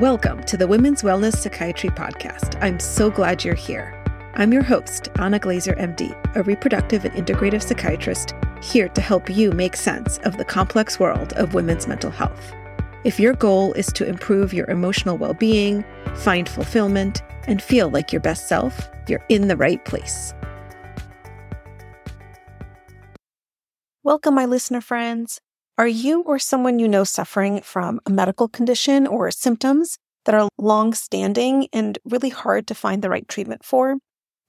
Welcome to the Women's Wellness Psychiatry Podcast. I'm so glad you're here. I'm your host, Anna Glezer, MD, a reproductive and integrative psychiatrist here to help you make sense of the complex world of women's mental health. If your goal is to improve your emotional well-being, find fulfillment, and feel like your best self, you're in the right place. Welcome, my listener friends. Are you or someone you know suffering from a medical condition or symptoms that are long-standing and really hard to find the right treatment for?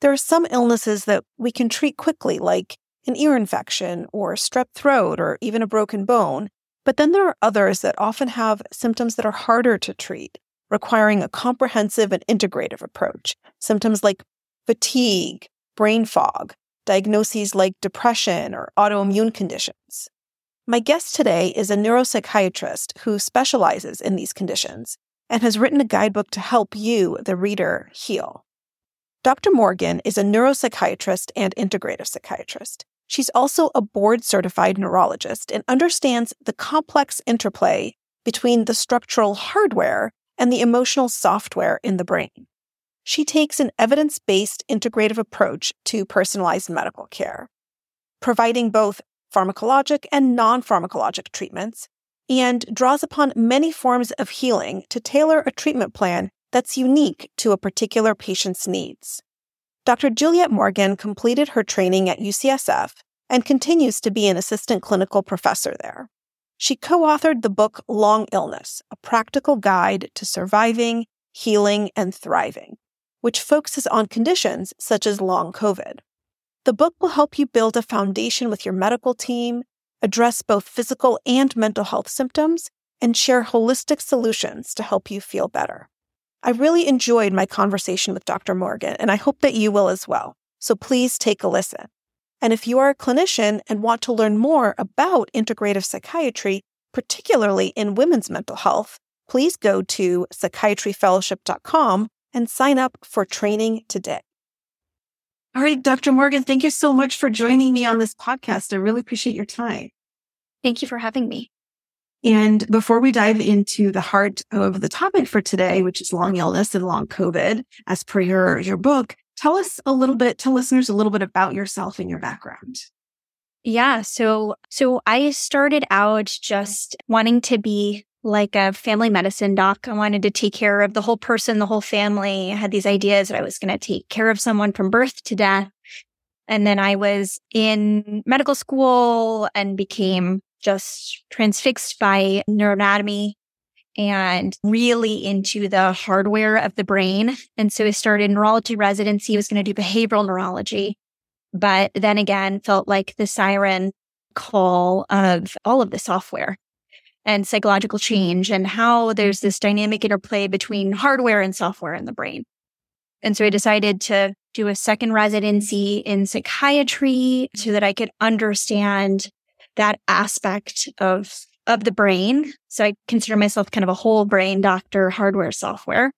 There are some illnesses that we can treat quickly, like an ear infection or strep throat or even a broken bone. But then there are others that often have symptoms that are harder to treat, requiring a comprehensive and integrative approach. Symptoms like fatigue, brain fog, diagnoses like depression or autoimmune conditions. My guest today is a neuropsychiatrist who specializes in these conditions and has written a guidebook to help you, the reader, heal. Dr. Morgan is a neuropsychiatrist and integrative psychiatrist. She's also a board-certified neurologist and understands the complex interplay between the structural hardware and the emotional software in the brain. She takes an evidence-based integrative approach to personalized medical care, providing both pharmacologic and non-pharmacologic treatments, and draws upon many forms of healing to tailor a treatment plan that's unique to a particular patient's needs. Dr. Juliet Morgan completed her training at UCSF and continues to be an assistant clinical professor there. She co-authored the book Long Illness: A Practical Guide to Surviving, Healing, and Thriving, which focuses on conditions such as long COVID. The book will help you build a foundation with your medical team, address both physical and mental health symptoms, and share holistic solutions to help you feel better. I really enjoyed my conversation with Dr. Morgan, and I hope that you will as well. So please take a listen. And if you are a clinician and want to learn more about integrative psychiatry, particularly in women's mental health, please go to psychiatryfellowship.com and sign up for training today. All right, Dr. Morgan, thank you so much for joining me on this podcast. I really appreciate your time. Thank you for having me. And before we dive into the heart of the topic for today, which is long illness and long COVID, as per your book, tell us a little bit, tell listeners a little bit about yourself and your background. Yeah. So I started out just wanting to be like a family medicine doc. I wanted to take care of the whole person, the whole family. I had these ideas that I was going to take care of someone from birth to death. And then I was in medical school and became just transfixed by neuroanatomy and really into the hardware of the brain. And so I started neurology residency, was going to do behavioral neurology. But then again, felt like the siren call of all of the software and psychological change and how there's this dynamic interplay between hardware and software in the brain. And so I decided to do a second residency in psychiatry so that I could understand that aspect of the brain. So I consider myself kind of a whole brain doctor, hardware, software.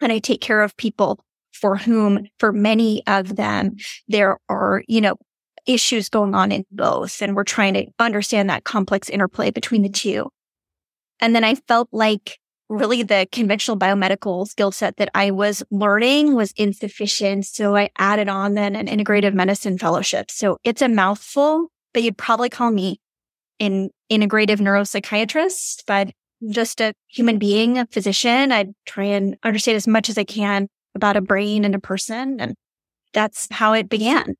And I take care of people for whom, for many of them, there are, issues going on in both. And we're trying to understand that complex interplay between the two. And then I felt like really the conventional biomedical skill set that I was learning was insufficient. So I added on then an integrative medicine fellowship. So it's a mouthful, but you'd probably call me an integrative neuropsychiatrist, but just a human being, a physician. I'd try and understand as much as I can about a brain and a person. And that's how it began.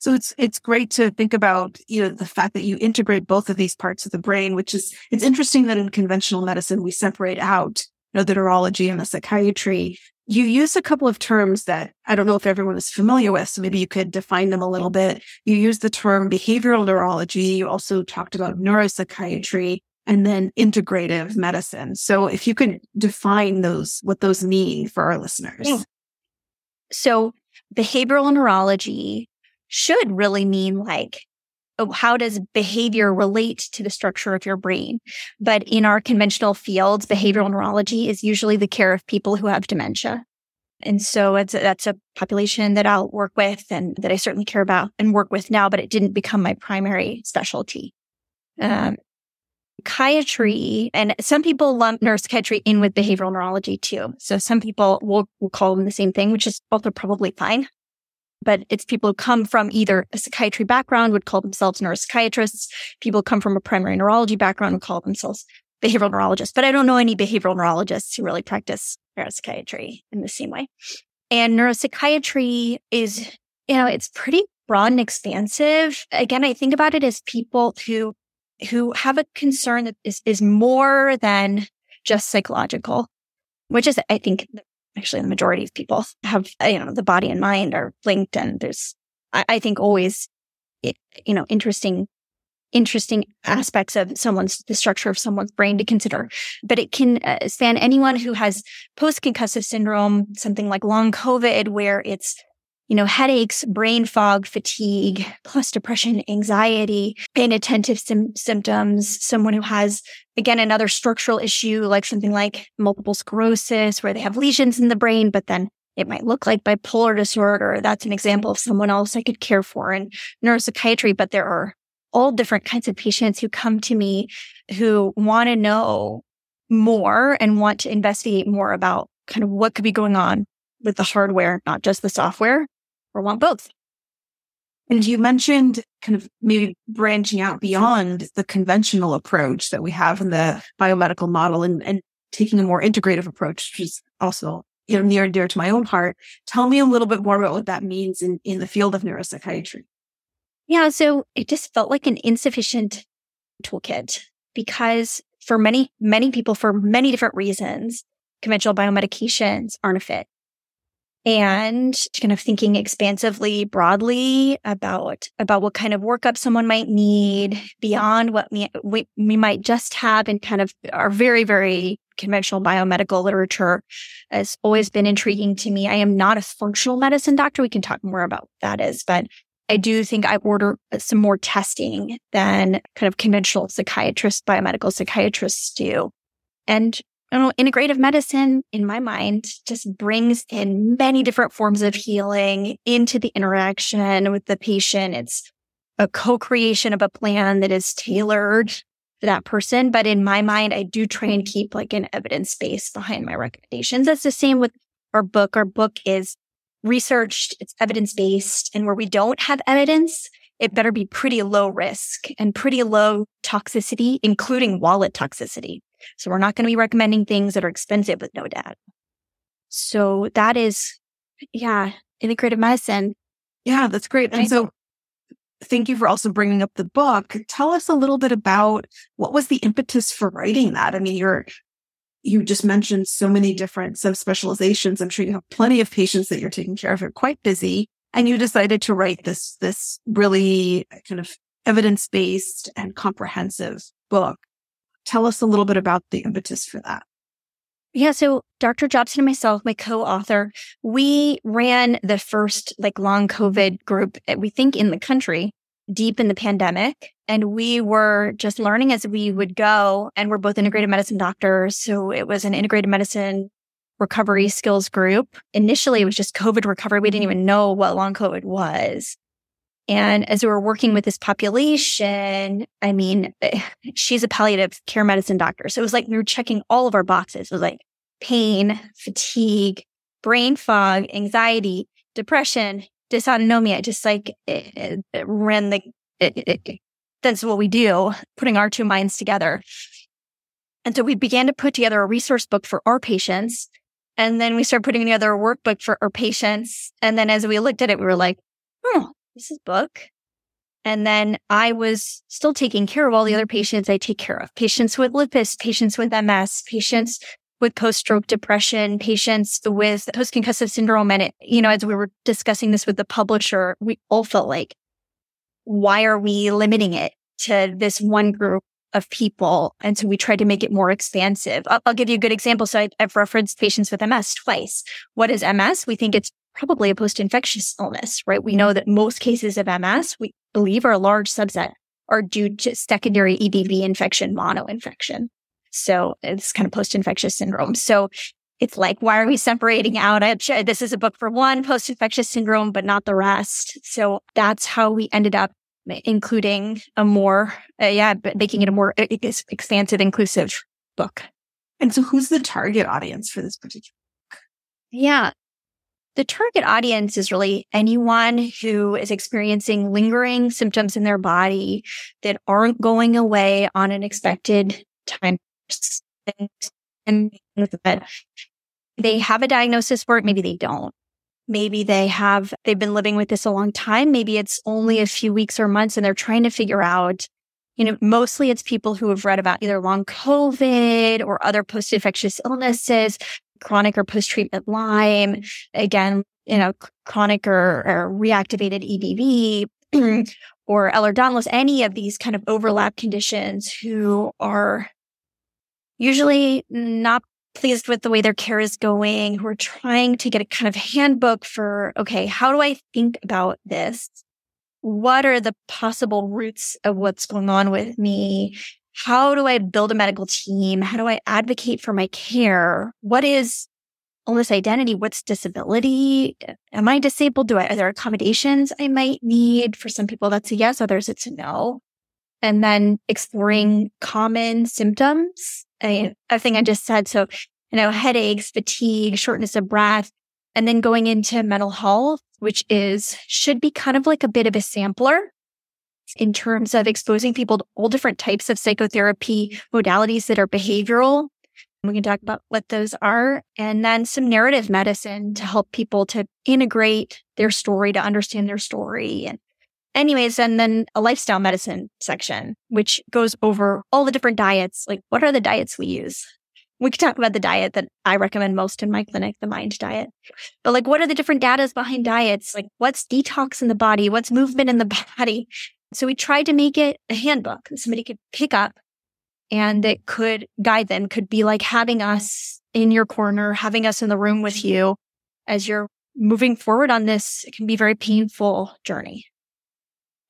So it's great to think about, the fact that you integrate both of these parts of the brain, which is, it's interesting that in conventional medicine, we separate out, the neurology and the psychiatry. You used a couple of terms that I don't know if everyone is familiar with, so maybe you could define them a little bit. You used the term behavioral neurology. You also talked about neuropsychiatry and then integrative medicine. So if you could define those, what those mean for our listeners. Yeah. So behavioral neurology should really mean how does behavior relate to the structure of your brain? But in our conventional fields, behavioral neurology is usually the care of people who have dementia. And so that's a population that I'll work with and that I certainly care about and work with now, but it didn't become my primary specialty. Psychiatry, and some people lump neuropsychiatry in with behavioral neurology too. So some people will call them the same thing, which is also probably fine. But it's people who come from either a psychiatry background would call themselves neuropsychiatrists. People who come from a primary neurology background would call themselves behavioral neurologists. But I don't know any behavioral neurologists who really practice neuropsychiatry in the same way. And neuropsychiatry is, it's pretty broad and expansive. Again, I think about it as people who have a concern that is more than just psychological, which is, I think, actually the majority of people have, the body and mind are linked. And there's, I think, always, interesting aspects of the structure of someone's brain to consider. But it can span anyone who has post-concussive syndrome, something like long COVID, where it's headaches, brain fog, fatigue, plus depression, anxiety, inattentive symptoms, someone who has, again, another structural issue, like something like multiple sclerosis, where they have lesions in the brain, but then it might look like bipolar disorder. That's an example of someone else I could care for in neuropsychiatry, but there are all different kinds of patients who come to me who want to know more and want to investigate more about kind of what could be going on with the hardware, not just the software, or want both. And you mentioned kind of maybe branching out beyond the conventional approach that we have in the biomedical model and taking a more integrative approach, which is also near and dear to my own heart. Tell me a little bit more about what that means in the field of neuropsychiatry. Yeah, so it just felt like an insufficient toolkit because for many, many people, for many different reasons, conventional biomedications aren't a fit. And kind of thinking expansively, broadly about what kind of workup someone might need beyond what we might just have in kind of our very, very conventional biomedical literature has always been intriguing to me. I am not a functional medicine doctor. We can talk more about what that is, but I do think I order some more testing than kind of conventional psychiatrists, biomedical psychiatrists do. And integrative medicine, in my mind, just brings in many different forms of healing into the interaction with the patient. It's a co-creation of a plan that is tailored to that person. But in my mind, I do try and keep like an evidence base behind my recommendations. That's the same with our book. Our book is researched, it's evidence-based, and where we don't have evidence, it better be pretty low risk and pretty low toxicity, including wallet toxicity. So we're not going to be recommending things that are expensive with no data. So that is, integrative medicine. Yeah, that's great. And so thank you for also bringing up the book. Tell us a little bit about what was the impetus for writing that? I mean, you just mentioned so many different subspecializations. I'm sure you have plenty of patients that you're taking care of. You're quite busy. And you decided to write this really kind of evidence-based and comprehensive book. Tell us a little bit about the impetus for that. Yeah. So Dr. Jobson and myself, my co-author, we ran the first long COVID group, we think, in the country deep in the pandemic. And we were just learning as we would go. And we're both integrative medicine doctors. So it was an integrative medicine recovery skills group. Initially, it was just COVID recovery. We didn't even know what long COVID was. And as we were working with this population, I mean, she's a palliative care medicine doctor. So it was like we were checking all of our boxes. It was like pain, fatigue, brain fog, anxiety, depression, dysautonomia. Just like it ran that's what we do, putting our two minds together. And so we began to put together a resource book for our patients. And then we started putting together a workbook for our patients. And then as we looked at it, we were like, this is book. And then I was still taking care of all the other patients I take care of. Patients with lupus, patients with MS, patients with post-stroke depression, patients with post-concussive syndrome. And as we were discussing this with the publisher, we all felt like, why are we limiting it to this one group of people? And so we tried to make it more expansive. I'll give you a good example. So I've referenced patients with MS twice. What is MS? We think it's probably a post-infectious illness, right? We know that most cases of MS, we believe, are a large subset, are due to secondary EBV infection, mono-infection. So it's kind of post-infectious syndrome. So it's like, why are we separating out? This is a book for one post-infectious syndrome, but not the rest. So that's how we ended up including a more, making it a more expansive, inclusive book. And so who's the target audience for this particular book? Yeah. The target audience is really anyone who is experiencing lingering symptoms in their body that aren't going away on an expected time. And they have a diagnosis for it. Maybe they don't. Maybe they've been living with this a long time. Maybe it's only a few weeks or months and they're trying to figure out, mostly it's people who have read about either long COVID or other post-infectious illnesses, chronic or post-treatment Lyme, again, chronic or reactivated EBV or Ehlers-Danlos, any of these kind of overlap conditions who are usually not pleased with the way their care is going, who are trying to get a kind of handbook for, okay, how do I think about this? What are the possible roots of what's going on with me? How do I build a medical team? How do I advocate for my care? What is illness identity? What's disability? Am I disabled? Are there accommodations I might need? For some people, that's a yes. Others, it's a no. And then exploring common symptoms. I think I just said, so, headaches, fatigue, shortness of breath, and then going into mental health, which should be kind of like a bit of a sampler in terms of exposing people to all different types of psychotherapy modalities that are behavioral. We can talk about what those are. And then some narrative medicine to help people to integrate their story, to understand their story. And anyways, and then a lifestyle medicine section, which goes over all the different diets. Like, what are the diets we use? We could talk about the diet that I recommend most in my clinic, the MIND diet. But like, what are the different data behind diets? Like, what's detox in the body? What's movement in the body? So we tried to make it a handbook that somebody could pick up and that could guide them, could be like having us in your corner, having us in the room with you as you're moving forward on this. It can be a very painful journey.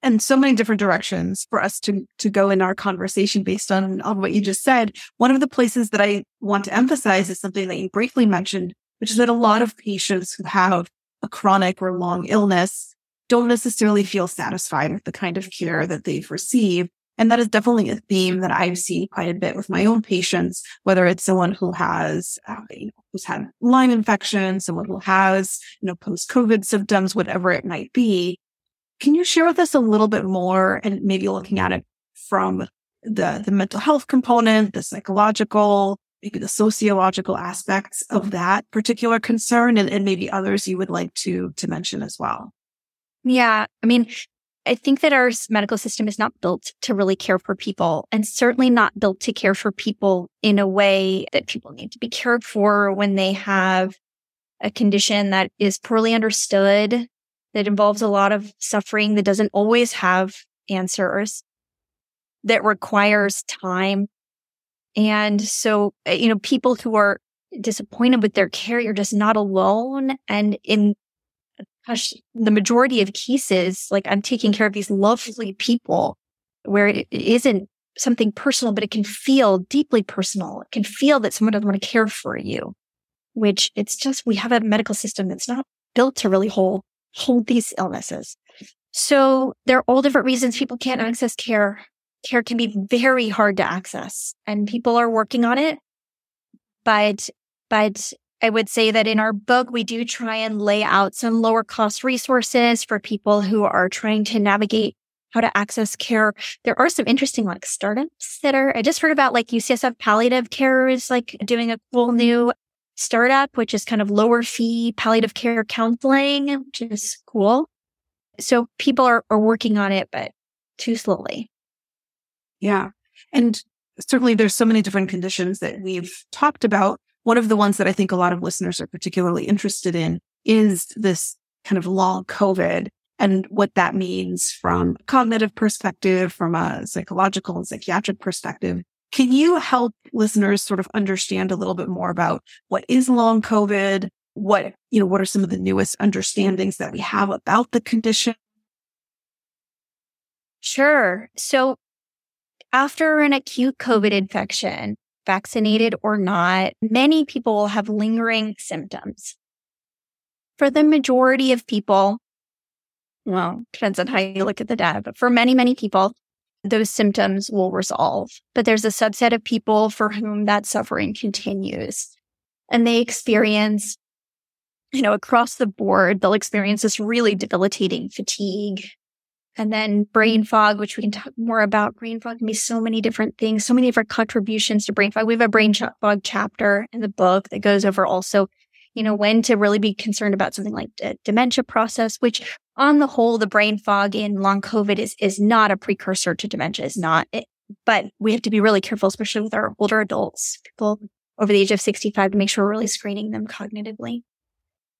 And so many different directions for us to go in our conversation based on what you just said. One of the places that I want to emphasize is something that you briefly mentioned, which is that a lot of patients who have a chronic or long illness don't necessarily feel satisfied with the kind of care that they've received. And that is definitely a theme that I've seen quite a bit with my own patients, whether it's someone who has, who's had Lyme infection, someone who has, post-COVID symptoms, whatever it might be. Can you share with us a little bit more, and maybe looking at it from the mental health component, the psychological, maybe the sociological aspects of that particular concern, and maybe others you would like to mention as well? Yeah. I think that our medical system is not built to really care for people, and certainly not built to care for people in a way that people need to be cared for when they have a condition that is poorly understood, that involves a lot of suffering, that doesn't always have answers, that requires time. And so, people who are disappointed with their care, you're just not alone. And in the majority of cases, like, I'm taking care of these lovely people where it isn't something personal, but it can feel deeply personal. It can feel that someone doesn't want to care for you, which it's just, we have a medical system that's not built to really hold these illnesses. So there are all different reasons people can't access care. Care can be very hard to access, and people are working on it. But I would say that in our book, we do try and lay out some lower cost resources for people who are trying to navigate how to access care. There are some interesting startups that I just heard about, like UCSF palliative care is doing a cool new startup, which is kind of lower fee palliative care counseling, which is cool. So people are working on it, but too slowly. Yeah. And certainly there's so many different conditions that we've talked about. One of the ones that I think a lot of listeners are particularly interested in is this kind of long COVID and what that means from a cognitive perspective, from a psychological and psychiatric perspective. Can you help listeners sort of understand a little bit more about what is long COVID? What are some of the newest understandings that we have about the condition? Sure. So after an acute COVID infection, vaccinated or not, many people will have lingering symptoms. For the majority of people, well, depends on how you look at the data, but for many, many people, those symptoms will resolve. But there's a subset of people for whom that suffering continues. And they experience, across the board, they'll experience this really debilitating fatigue. And then brain fog, which we can talk more about. Brain fog can be so many different things, so many different contributions to brain fog. We have a brain fog chapter in the book that goes over also, when to really be concerned about something like the dementia process, which on the whole, the brain fog in long COVID is not a precursor to dementia, is not it. But we have to be really careful, especially with our older adults, people over the age of 65, to make sure we're really screening them cognitively.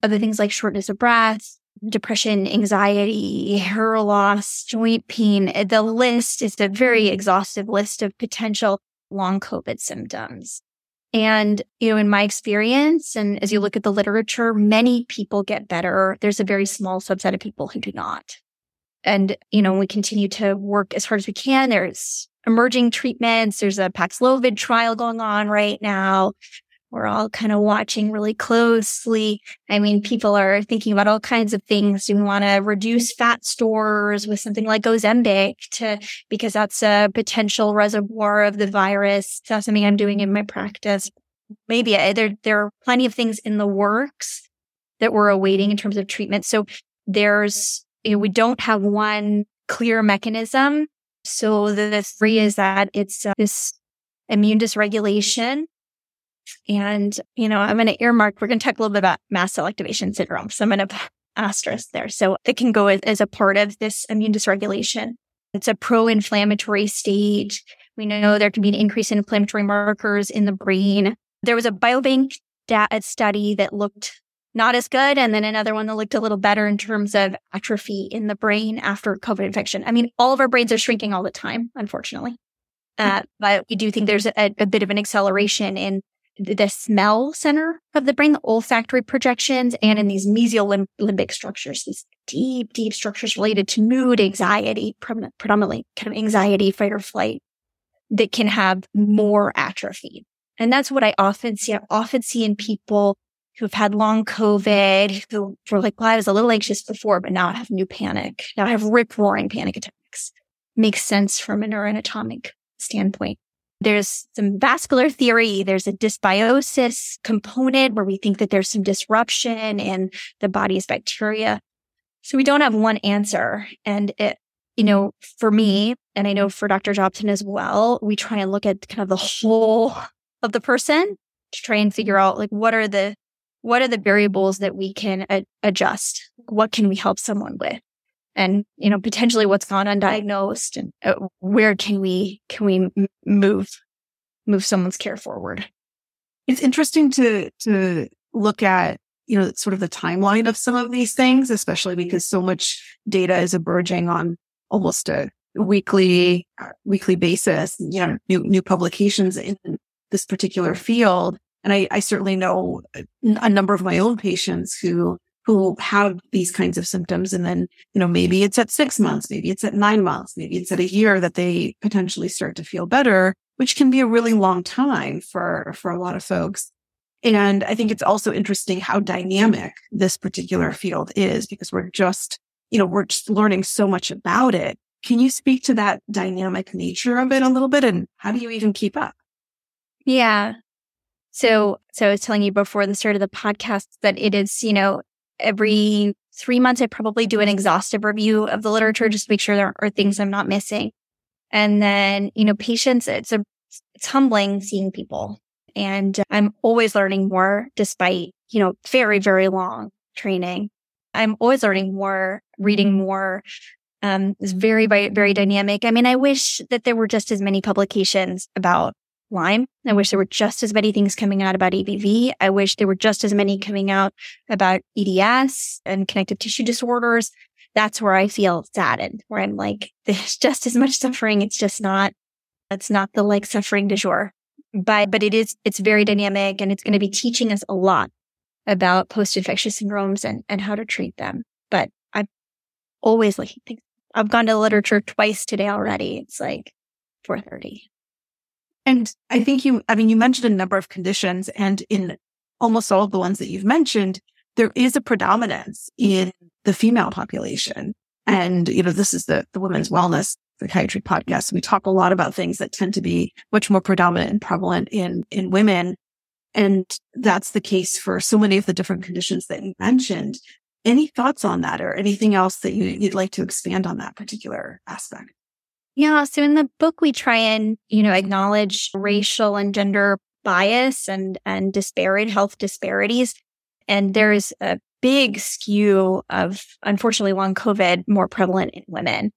Other things like shortness of breath, depression, anxiety, hair loss, joint pain. The list is a very exhaustive list of potential long COVID symptoms. And, in my experience, and as you look at the literature, many people get better. There's a very small subset of people who do not. And, we continue to work as hard as we can. There's emerging treatments. There's a Paxlovid trial going on right now. We're all kind of watching really closely. People are thinking about all kinds of things. Do we want to reduce fat stores with something like Ozempic because that's a potential reservoir of the virus? That's something I'm doing in my practice. Maybe there are plenty of things in the works that we're awaiting in terms of treatment. So there's, we don't have one clear mechanism. So the three is that it's this immune dysregulation. And, I'm going to earmark, we're going to talk a little bit about mast cell activation syndrome. So I'm going to asterisk there. So it can go as a part of this immune dysregulation. It's a pro-inflammatory state. We know there can be an increase in inflammatory markers in the brain. There was a biobank data study that looked not as good. And then another one that looked a little better in terms of atrophy in the brain after COVID infection. All of our brains are shrinking all the time, unfortunately. But we do think there's a bit of an acceleration in the smell center of the brain, the olfactory projections, and in these mesial limbic structures, these deep, deep structures related to mood, anxiety, predominantly kind of anxiety, fight or flight, that can have more atrophy. And that's what I often see. I often see in people who've had long COVID, who were like, well, I was a little anxious before, but now I have new panic. Now I have rip-roaring panic attacks. Makes sense from a neuroanatomic standpoint. There's some vascular theory. There's a dysbiosis component where we think that there's some disruption in the body's bacteria. So we don't have one answer. And it, for me, and I know for Dr. Jobson as well, we try and look at kind of the whole of the person to try and figure out like, what are the variables that we can adjust? What can we help someone with? And, potentially what's gone undiagnosed and where can we move someone's care forward? It's interesting to look at, sort of the timeline of some of these things, especially because so much data is emerging on almost a weekly basis, new publications in this particular field. And I certainly know a number of my own patients who have these kinds of symptoms. And then, maybe it's at 6 months, maybe it's at 9 months, maybe it's at a year that they potentially start to feel better, which can be a really long time for a lot of folks. And I think it's also interesting how dynamic this particular field is because we're just learning so much about it. Can you speak to that dynamic nature of it a little bit? And how do you even keep up? Yeah. So I was telling you before the start of the podcast that it is, every 3 months, I probably do an exhaustive review of the literature just to make sure there are things I'm not missing. And then, patients, it's humbling seeing people. And I'm always learning more despite, very, very long training. I'm always learning more, reading more. It's very, very dynamic. I wish that there were just as many publications about Lyme. I wish there were just as many things coming out about EBV. I wish there were just as many coming out about EDS and connective tissue disorders. That's where I feel saddened, where I'm like, there's just as much suffering. It's not the like suffering du jour. But it's very dynamic and it's going to be teaching us a lot about post-infectious syndromes and how to treat them. But I'm always like, I've gone to the literature twice today already. It's like 4:30. And I think you mentioned a number of conditions, and in almost all of the ones that you've mentioned, there is a predominance in the female population. And, you know, this is the Women's Wellness Psychiatry Podcast. We talk a lot about things that tend to be much more predominant and prevalent in women. And that's the case for so many of the different conditions that you mentioned. Any thoughts on that or anything else that you'd like to expand on that particular aspect? Yeah. So in the book, we try and, you know, acknowledge racial and gender bias and disparate health disparities. And there is a big skew of, unfortunately, long COVID more prevalent in women.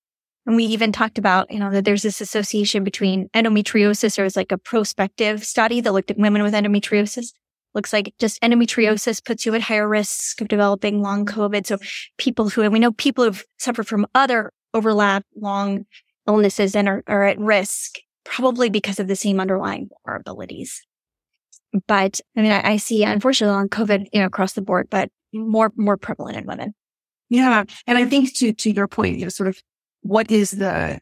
And we even talked about, you know, that there's this association between endometriosis. There was like a prospective study that looked at women with endometriosis. Looks like just endometriosis puts you at higher risk of developing long COVID. So people who, and we know people who've suffered from other overlap long illnesses and are at risk, probably because of the same underlying vulnerabilities. But I mean, I see, unfortunately, long COVID, you know, across the board, but more prevalent in women. Yeah. And I think to your point, you know, sort of what is the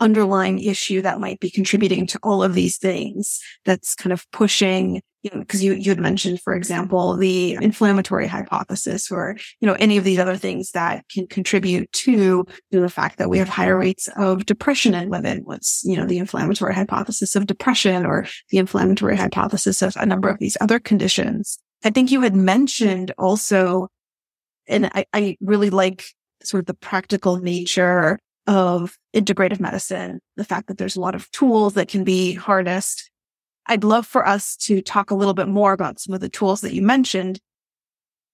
underlying issue that might be contributing to all of these things that's kind of pushing, you know, because you had mentioned, for example, the inflammatory hypothesis or, you know, any of these other things that can contribute to the fact that we have higher rates of depression in women. What's, you know, the inflammatory hypothesis of depression or the inflammatory hypothesis of a number of these other conditions. I think you had mentioned also, and I really like sort of the practical nature of integrative medicine, the fact that there's a lot of tools that can be harnessed. I'd love for us to talk a little bit more about some of the tools that you mentioned.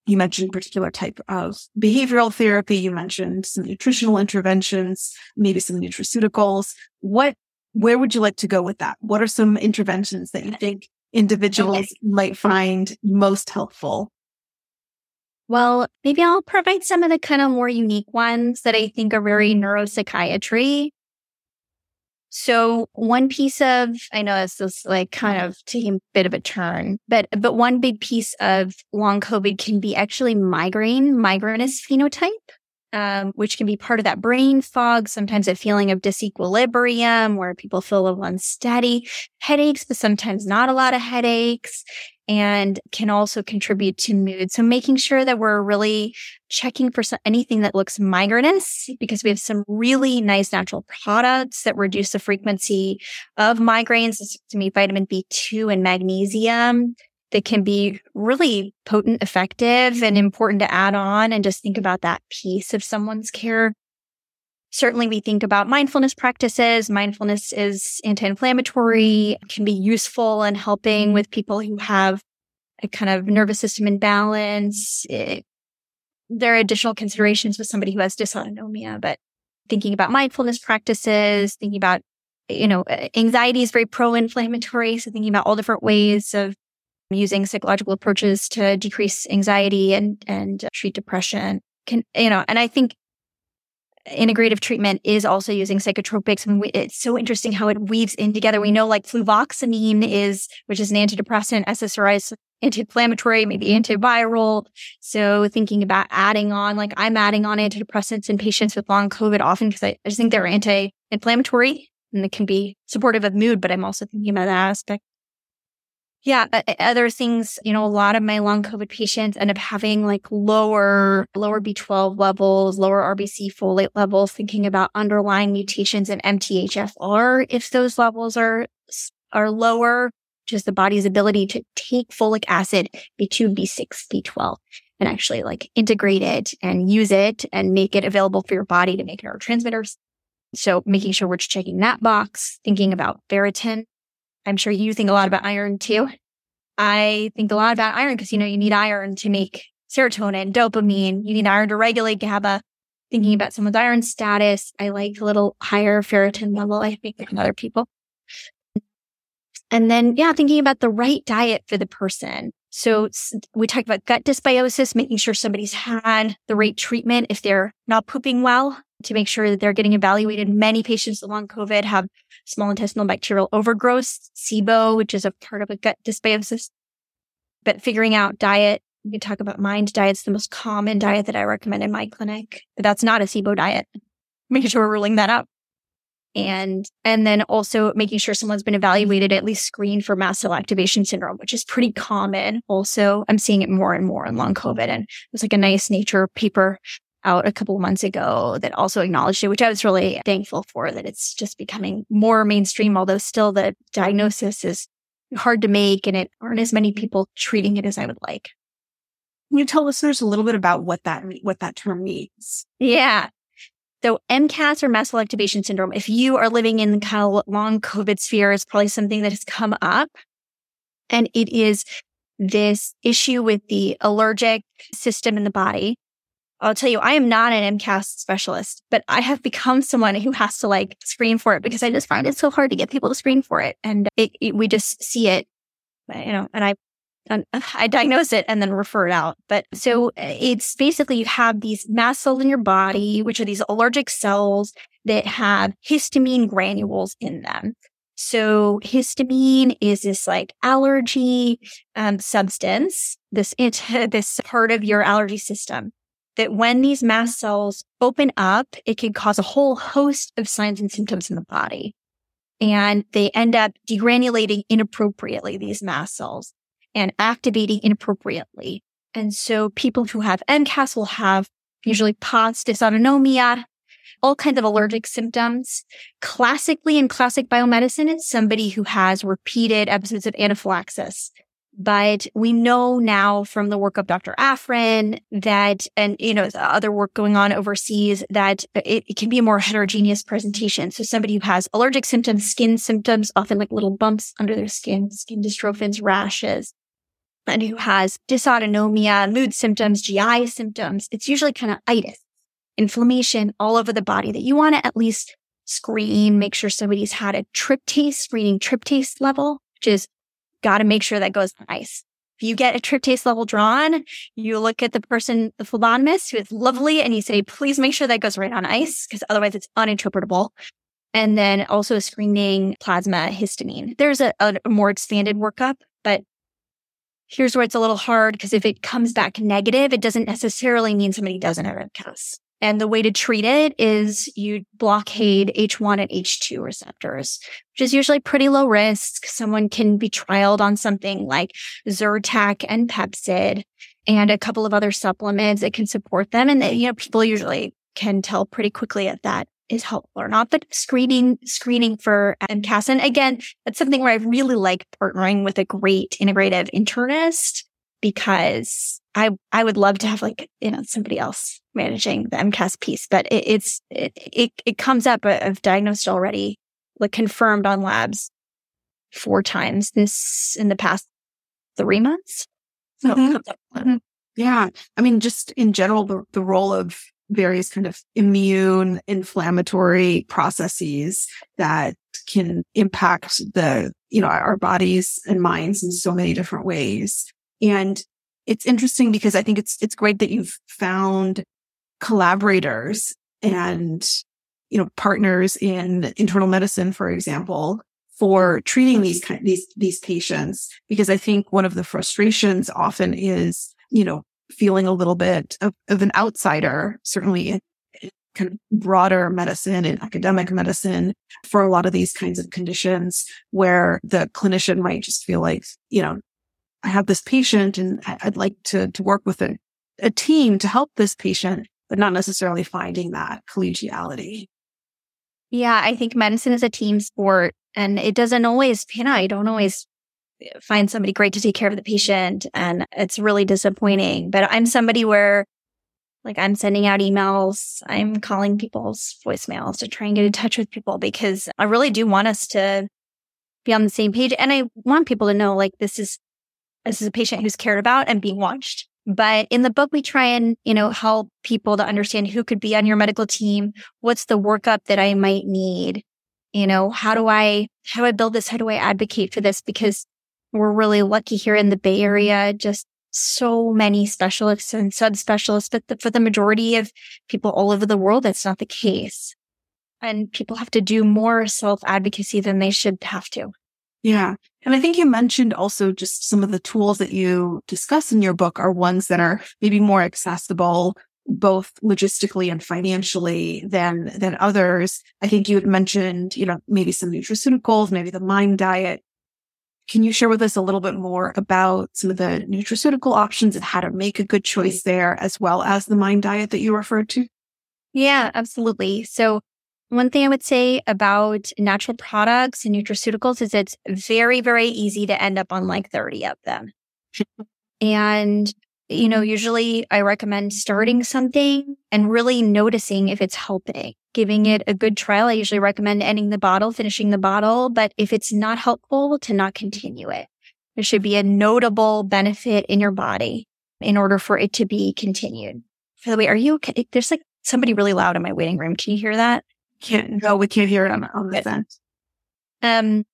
You mentioned particular type of behavioral therapy. You mentioned some nutritional interventions, maybe some nutraceuticals. Where would you like to go with that? What are some interventions that you think individuals might find most helpful? Well, maybe I'll provide some of the kind of more unique ones that I think are very neuropsychiatry. So one piece of, I know this is like kind of taking a bit of a turn, but one big piece of long COVID can be actually migrainous phenotype, which can be part of that brain fog, sometimes a feeling of disequilibrium where people feel a little unsteady, headaches, but sometimes not a lot of headaches, and can also contribute to mood. So making sure that we're really checking for anything that looks migrainous, because we have some really nice natural products that reduce the frequency of migraines. This is to me vitamin B2 and magnesium that can be really potent, effective, and important to add on and just think about that piece of someone's care. Certainly, we think about mindfulness practices. Mindfulness is anti-inflammatory, can be useful in helping with people who have a kind of nervous system imbalance. There are additional considerations with somebody who has dysautonomia, but thinking about mindfulness practices, thinking about, you know, anxiety is very pro-inflammatory. So thinking about all different ways of using psychological approaches to decrease anxiety and treat depression can, you know, and I think integrative treatment is also using psychotropics. And it's so interesting how it weaves in together. We know like fluvoxamine which is an antidepressant, SSRI is anti-inflammatory, maybe antiviral. So thinking about adding on, like I'm adding on antidepressants in patients with long COVID often because I just think they're anti-inflammatory and it can be supportive of mood, but I'm also thinking about that aspect. Yeah. Other things, you know, a lot of my long COVID patients end up having like lower B12 levels, lower RBC folate levels, thinking about underlying mutations in MTHFR. If those levels are lower, just the body's ability to take folic acid, B2, B6, B12, and actually like integrate it and use it and make it available for your body to make neurotransmitters. So making sure we're checking that box, thinking about ferritin. I'm sure you think a lot about iron too. I think a lot about iron because, you know, you need iron to make serotonin, dopamine. You need iron to regulate GABA. Thinking about someone's iron status. I like a little higher ferritin level, I think, than other people. And then, yeah, thinking about the right diet for the person. So we talked about gut dysbiosis, making sure somebody's had the right treatment if they're not pooping well, to make sure that they're getting evaluated. Many patients with long COVID have small intestinal bacterial overgrowth, SIBO, which is a part of a gut dysbiosis. But figuring out diet, we talk about MIND diet. It's the most common diet that I recommend in my clinic, but that's not a SIBO diet. Making sure we're ruling that out. And then also making sure someone's been evaluated, at least screened for mast cell activation syndrome, which is pretty common. Also, I'm seeing it more and more in long COVID. And it was like a nice Nature paper out a couple of months ago that also acknowledged it, which I was really thankful for, that it's just becoming more mainstream, although still the diagnosis is hard to make and it aren't as many people treating it as I would like. Can you tell listeners a little bit about what that term means? Yeah. So MCAS, or mast cell activation syndrome, if you are living in the kind of long COVID sphere, it's probably something that has come up. And it is this issue with the allergic system in the body. I'll tell you, I am not an MCAS specialist, but I have become someone who has to screen for it because I just find it so hard to get people to screen for it. And we just see it, and I diagnose it and then refer it out. But so it's basically you have these mast cells in your body, which are these allergic cells that have histamine granules in them. So histamine is this allergy substance, this part of your allergy system, that when these mast cells open up, it can cause a whole host of signs and symptoms in the body. And they end up degranulating inappropriately, these mast cells, and activating inappropriately. And so people who have MCAS will have usually POTS, dysautonomia, all kinds of allergic symptoms. Classically, in classic biomedicine, it's somebody who has repeated episodes of anaphylaxis. But we know now from the work of Dr. Afrin that, and other work going on overseas, that it can be a more heterogeneous presentation. So somebody who has allergic symptoms, skin symptoms, often little bumps under their skin, skin dystrophins, rashes, and who has dysautonomia, mood symptoms, GI symptoms, it's usually kind of itis, inflammation all over the body that you want to at least screen, make sure somebody's had a tryptase screening, tryptase level, which is got to make sure that goes on ice. If you get a tryptase level drawn, you look at the person, the phlebotomist, who is lovely, and you say, please make sure that goes right on ice, because otherwise it's uninterpretable. And then also screening plasma histamine. There's a more expanded workup, but here's where it's a little hard, because if it comes back negative, it doesn't necessarily mean somebody doesn't have MCAS. And the way to treat it is you blockade H1 and H2 receptors, which is usually pretty low risk. Someone can be trialed on something like Zyrtec and Pepcid and a couple of other supplements that can support them. And people usually can tell pretty quickly if that is helpful or not. But screening for MCAS, and again, that's something where I really like partnering with a great integrative internist, because I would love to have somebody else managing the MCAS piece, but it comes up. I've diagnosed already, confirmed on labs 4 times this in the past 3 months. So mm-hmm. Yeah, just in general, the role of various kind of immune inflammatory processes that can impact our bodies and minds in so many different ways. And it's interesting because I think it's great that you've found collaborators and, partners in internal medicine, for example, for treating these patients. Because I think one of the frustrations often is, feeling a little bit of an outsider, certainly in kind of broader medicine and academic medicine, for a lot of these kinds of conditions where the clinician might just feel like, I have this patient and I'd like to work with a team to help this patient, but not necessarily finding that collegiality. Yeah, I think medicine is a team sport, and it doesn't always I don't always find somebody great to take care of the patient, and it's really disappointing. But I'm somebody where I'm sending out emails, I'm calling people's voicemails to try and get in touch with people, because I really do want us to be on the same page. And I want people to know this is a patient who's cared about and being watched. But in the book, we try and, help people to understand who could be on your medical team. What's the workup that I might need? How do I build this? How do I advocate for this? Because we're really lucky here in the Bay Area, just so many specialists and subspecialists. But for the majority of people all over the world, that's not the case. And people have to do more self-advocacy than they should have to. Yeah. And I think you mentioned also just some of the tools that you discuss in your book are ones that are maybe more accessible, both logistically and financially than others. I think you had mentioned, maybe some nutraceuticals, maybe the MIND diet. Can you share with us a little bit more about some of the nutraceutical options and how to make a good choice there, as well as the MIND diet that you referred to? Yeah, absolutely. So one thing I would say about natural products and nutraceuticals is it's very, very easy to end up on like 30 of them. And, you know, usually I recommend starting something and really noticing if it's helping, giving it a good trial. I usually recommend ending the bottle, finishing the bottle, but if it's not helpful, to not continue it. There should be a notable benefit in your body in order for it to be continued. By the way, are you okay? There's like somebody really loud in my waiting room. Can you hear that? We can't hear it on this end.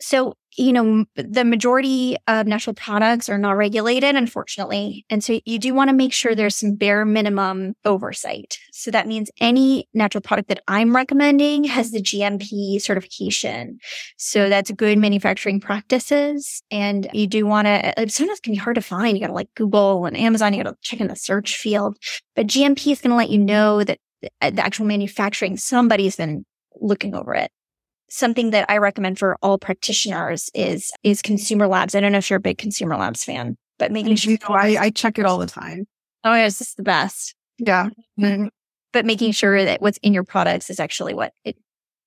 So, you know, the majority of natural products are not regulated, unfortunately. And so you do want to make sure there's some bare minimum oversight. So that means any natural product that I'm recommending has the GMP certification. So that's good manufacturing practices. And you do want to, sometimes it can be hard to find. You got to like Google and Amazon, you got to check in the search field. But GMP is going to let you know that the actual manufacturing, somebody's been looking over it. Something that I recommend for all practitioners is Consumer Labs. I don't know if you're a big Consumer Labs fan, but making sure I check it all the time. Oh, it's just the best. Yeah, mm-hmm. But making sure that what's in your products is actually what it,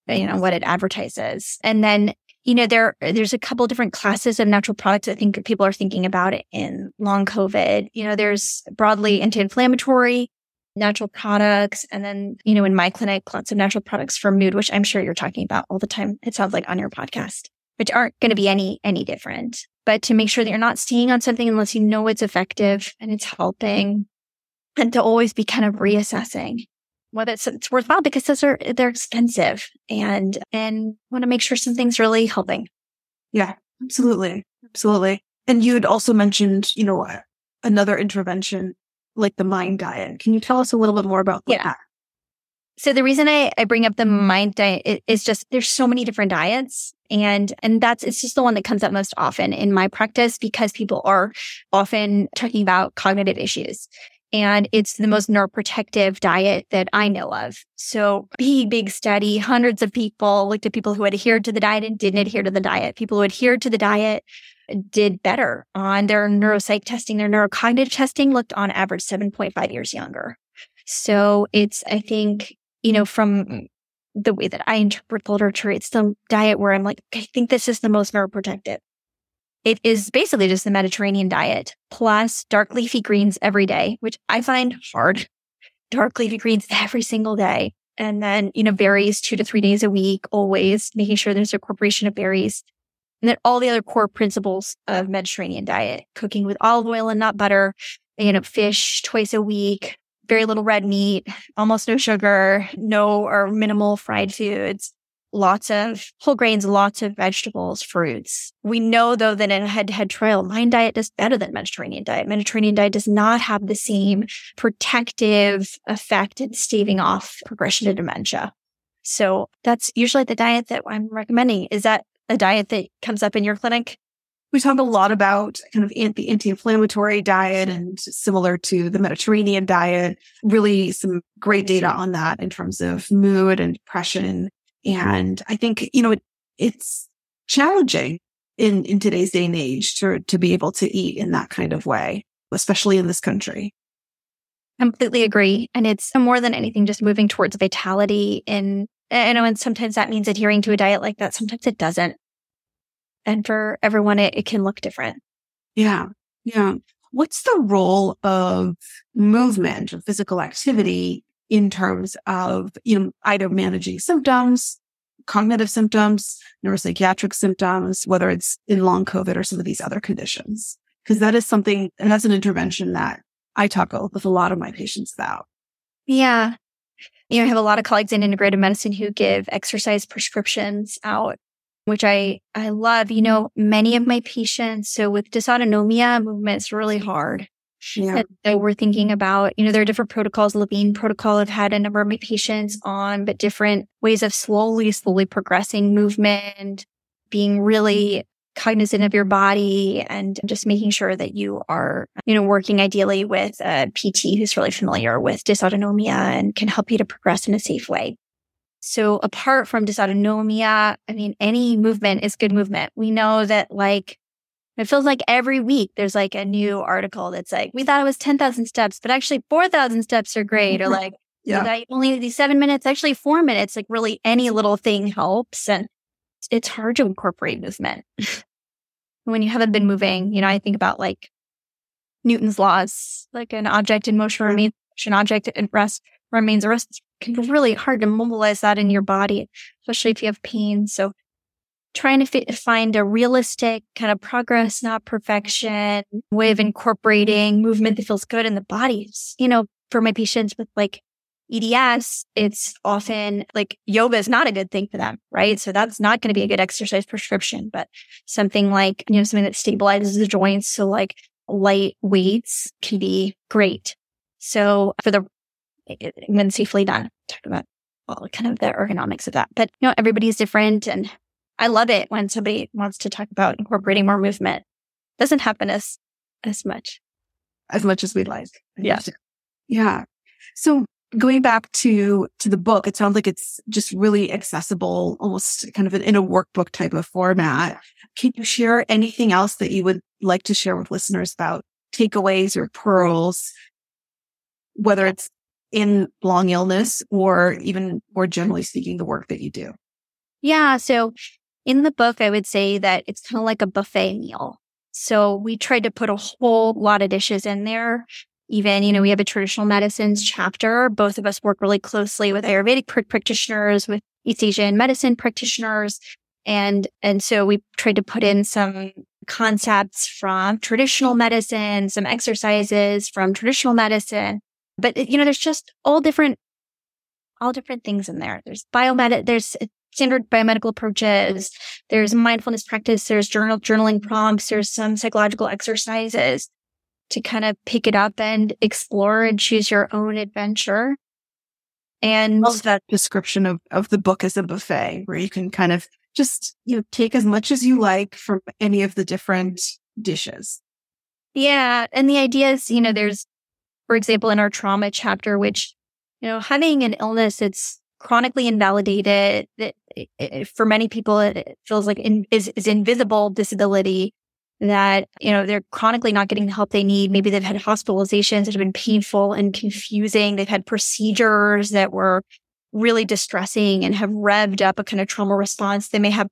you know, what it advertises. And then, you know, there's a couple of different classes of natural products. I think people are thinking about it in Long COVID. You know, there's broadly anti-inflammatory natural products. And then, you know, in my clinic, lots of natural products for mood, which I'm sure you're talking about all the time. It sounds like on your podcast, which aren't going to be any different, but to make sure that you're not staying on something unless you know it's effective and it's helping, and to always be kind of reassessing whether it's worthwhile, because those are, they're expensive and want to make sure something's really helping. Yeah, absolutely. Absolutely. And you had also mentioned, you know, another intervention like the MIND diet. Can you tell us a little bit more about that? Yeah. So the reason I bring up the MIND diet is just there's so many different diets, and that's, it's just the one that comes up most often in my practice because people are often talking about cognitive issues, and it's the most neuroprotective diet that I know of. So big study, hundreds of people looked at people who adhered to the diet and didn't adhere to the diet. People who adhered to the diet did better on their neuropsych testing. Their neurocognitive testing looked on average 7.5 years younger. So it's, I think, you know, from the way that I interpret the literature, it's the diet where I'm like, I think this is the most neuroprotective. It is basically just the Mediterranean diet plus dark leafy greens every day, which I find hard. Dark leafy greens every single day. And then, you know, berries 2 to 3 days a week, always making sure there's a incorporation of berries. And then all the other core principles of Mediterranean diet, cooking with olive oil and nut butter, you know, fish twice a week, very little red meat, almost no sugar, no or minimal fried foods, lots of whole grains, lots of vegetables, fruits. We know, though, that in a head-to-head trial, MIND diet does better than Mediterranean diet. Mediterranean diet does not have the same protective effect in staving off progression to dementia. So that's usually the diet that I'm recommending. Is that a diet that comes up in your clinic? We talk a lot about kind of the anti-inflammatory diet, and similar to the Mediterranean diet, really some great data on that in terms of mood and depression. And I think, you know, it's challenging in today's day and age to be able to eat in that kind of way, especially in this country. Completely agree. And it's more than anything, just moving towards vitality in, I know, and sometimes that means adhering to a diet like that. Sometimes it doesn't. And for everyone, it can look different. Yeah. Yeah. What's the role of movement or physical activity in terms of, you know, either managing symptoms, cognitive symptoms, neuropsychiatric symptoms, whether it's in Long COVID or some of these other conditions? Because that is something, and that's an intervention that I tackle with a lot of my patients about. Yeah. You know, I have a lot of colleagues in integrative medicine who give exercise prescriptions out, which I love. You know, many of my patients, so with dysautonomia, movement's really hard. Yeah. So we're thinking about, you know, there are different protocols. Levine protocol, I've had a number of my patients on, but different ways of slowly progressing movement, being really cognizant of your body, and just making sure that you are, you know, working ideally with a PT who's really familiar with dysautonomia and can help you to progress in a safe way. So apart from dysautonomia, I mean, any movement is good movement. We know that, like, it feels like every week there's like a new article that's like, we thought it was 10,000 steps, but actually 4,000 steps are great. Or like, you only need 7 minutes, actually 4 minutes, like really any little thing helps. And it's hard to incorporate movement. When you haven't been moving, you know, I think about like Newton's laws, like an object in motion remains, an object at rest remains at rest. Can be really hard to mobilize that in your body, especially if you have pain. So trying to find a realistic kind of progress, not perfection, way of incorporating movement that feels good in the body. You know, for my patients with like EDS, it's often like yoga is not a good thing for them, right? So that's not going to be a good exercise prescription, but something like, you know, something that stabilizes the joints. So like light weights can be great. So for the when safely done, talk about all kind of the ergonomics of that. But you know, everybody's different, and I love it when somebody wants to talk about incorporating more movement. It doesn't happen as much as we'd like. Yeah, yeah. So going back to the book, it sounds like it's just really accessible, almost kind of in a workbook type of format. Can you share anything else that you would like to share with listeners about takeaways or pearls, whether it's in Long Illness or even more generally speaking, the work that you do? Yeah. So in the book, I would say that it's kind of like a buffet meal. So we tried to put a whole lot of dishes in there. Even, you know, we have a traditional medicines chapter. Both of us work really closely with Ayurvedic practitioners, with East Asian medicine practitioners. And so we tried to put in some concepts from traditional medicine, some exercises from traditional medicine. But, you know, there's just all different things in there. There's there's standard biomedical approaches. There's mindfulness practice. There's journaling prompts. There's some psychological exercises to kind of pick it up and explore and choose your own adventure. And I love that description of the book as a buffet where you can kind of just, you know, take as much as you like from any of the different dishes. Yeah. And the idea is, you know, there's, for example, in our trauma chapter, which, you know, having an illness that's chronically invalidated, it, for many people, it feels like is invisible disability, that, you know, they're chronically not getting the help they need. Maybe they've had hospitalizations that have been painful and confusing. They've had procedures that were really distressing and have revved up a kind of trauma response. They may have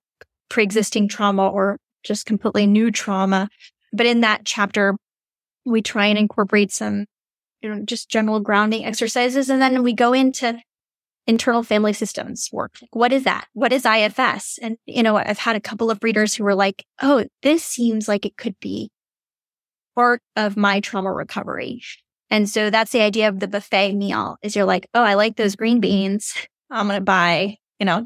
pre-existing trauma or just completely new trauma. But in that chapter, we try and incorporate some, you know, just general grounding exercises. And then we go into internal family systems work. What is that? What is IFS? And, you know, I've had a couple of readers who were like, oh, this seems like it could be part of my trauma recovery. And so that's the idea of the buffet meal is you're like, oh, I like those green beans. I'm going to buy, you know,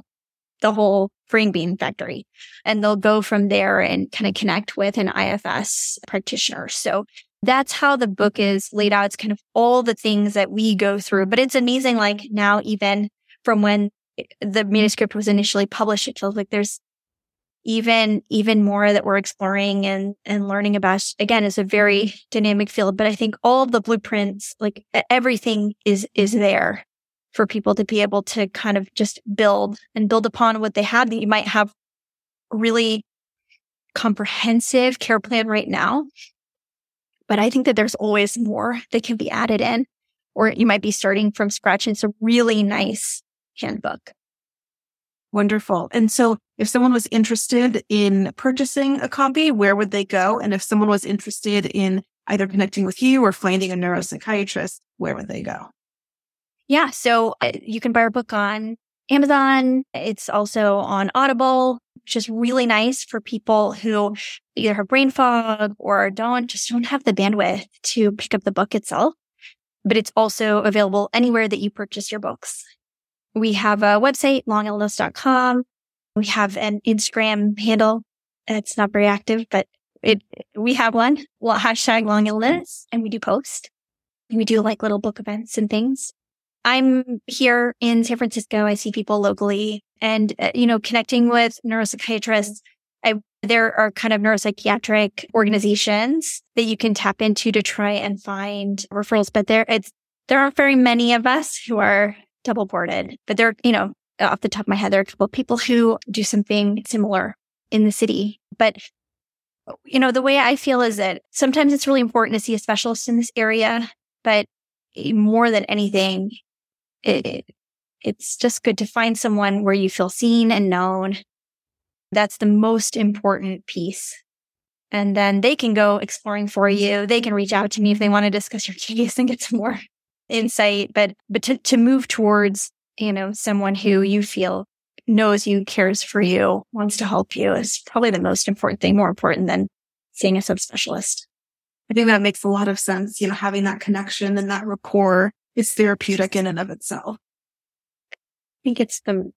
the whole green bean factory. And they'll go from there and kind of connect with an IFS practitioner. So that's how the book is laid out. It's kind of all the things that we go through. But it's amazing, like now, even from when the manuscript was initially published, it feels like there's even more that we're exploring and learning about. Again, it's a very dynamic field, but I think all of the blueprints, like everything is there for people to be able to kind of just build upon what they have. That you might have really comprehensive care plan right now, but I think that there's always more that can be added in, or you might be starting from scratch. And it's a really nice handbook. Wonderful. And so if someone was interested in purchasing a copy, where would they go? And if someone was interested in either connecting with you or finding a neuropsychiatrist, where would they go? Yeah. So you can buy our book on Amazon. It's also on Audible, which is really nice for people who either have brain fog or don't have the bandwidth to pick up the book itself. But it's also available anywhere that you purchase your books. We have a website, longillness.com. We have an Instagram handle. It's not very active, but we have one. Well, hashtag Long Illness, and we do post. And we do like little book events and things. I'm here in San Francisco. I see people locally and, you know, connecting with neuropsychiatrists. There are kind of neuropsychiatric organizations that you can tap into to try and find referrals. But there aren't very many of us who are double boarded, but there, you know, off the top of my head, there are a couple of people who do something similar in the city. But, you know, the way I feel is that sometimes it's really important to see a specialist in this area, but more than anything, it's just good to find someone where you feel seen and known. That's the most important piece. And then they can go exploring for you. They can reach out to me if they want to discuss your case and get some more insight. But to move towards, you know, someone who you feel knows you, cares for you, wants to help you is probably the most important thing, more important than seeing a subspecialist. I think that makes a lot of sense. You know, having that connection and that rapport is therapeutic in and of itself. I think it's the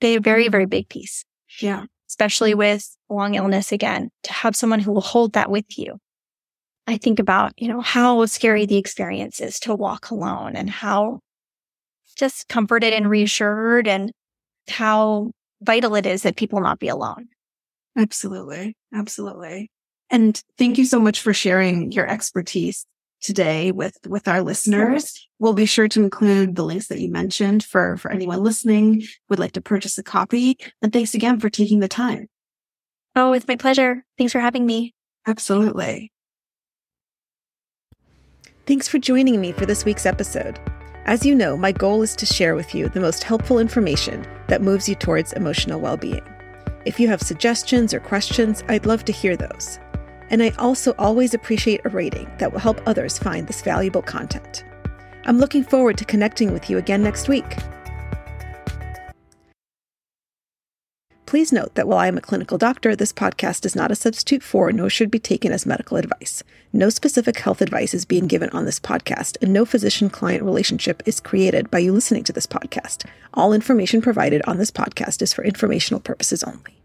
very, very big piece. Yeah. Especially with long illness, again, to have someone who will hold that with you. I think about, you know, how scary the experience is to walk alone and how just comforted and reassured and how vital it is that people not be alone. Absolutely. Absolutely. And thank you so much for sharing your expertise today with our listeners. We'll be sure to include the links that you mentioned for anyone listening who would like to purchase a copy. And thanks again for taking the time. Oh, it's my pleasure. Thanks for having me. Absolutely. Thanks for joining me for this week's episode. As you know, my goal is to share with you the most helpful information that moves you towards emotional well-being. If you have suggestions or questions, I'd love to hear those. And I also always appreciate a rating that will help others find this valuable content. I'm looking forward to connecting with you again next week. Please note that while I am a clinical doctor, this podcast is not a substitute for, nor should be taken as medical advice. No specific health advice is being given on this podcast, and no physician-client relationship is created by you listening to this podcast. All information provided on this podcast is for informational purposes only.